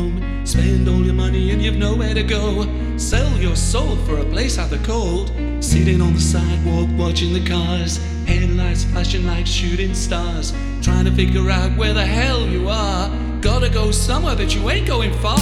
home. Spend all your money and you've nowhere to go. Sell your soul for a place out the cold. Sitting on the sidewalk watching the cars, headlights flashing like shooting stars, trying to figure out where the hell you are. Gotta go somewhere but you ain't going far.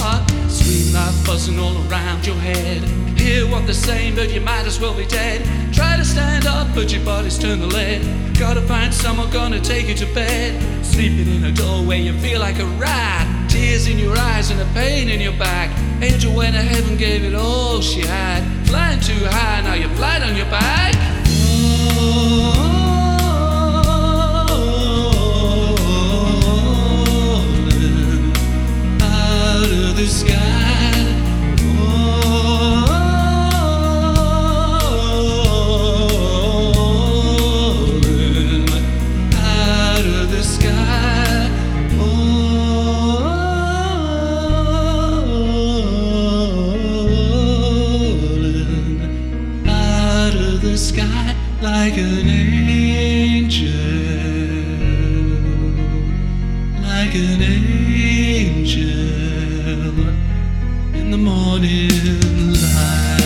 Street life buzzing all around your head. Hear what they're saying but you might as well be dead. Try to stand up but your body's turned to lead. Gotta find someone gonna take you to bed. Sleeping in a doorway you feel like a rat. Tears in your eyes and a pain in your back. Angel went to heaven, gave it all she had. Flying too high, now you're flat on your back. Oh. The sky, out of the sky, out of the sky, like an angel, like an angel. In the morning light.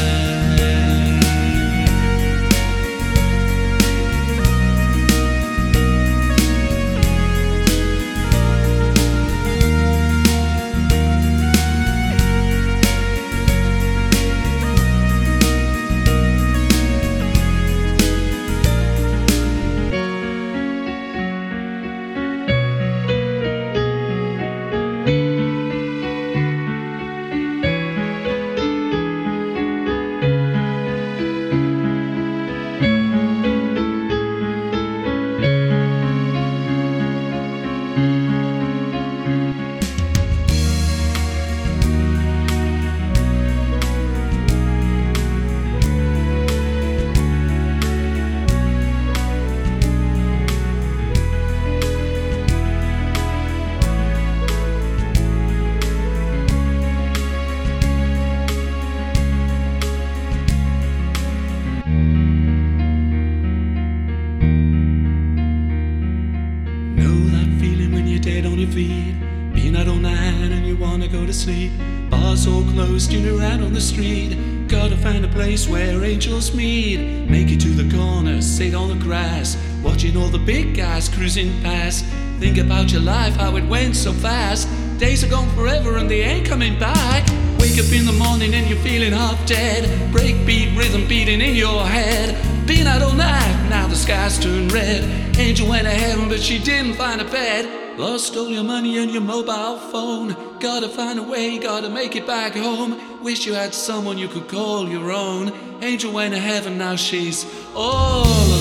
Being out all night and you wanna go to sleep. Bars all closed, you're out on the street. Gotta find a place where angels meet. Make it to the corner, sit on the grass, watching all the big guys cruising past. Think about your life, how it went so fast. Days are gone forever and they ain't coming back. Wake up in the morning and you're feeling half dead. Breakbeat rhythm beating in your head. Been out all night, now the sky's turned red. Angel went to heaven but she didn't find a bed. Lost all your money and your mobile phone. Gotta find a way, gotta make it back home. Wish you had someone you could call your own. Angel went to heaven, now she's all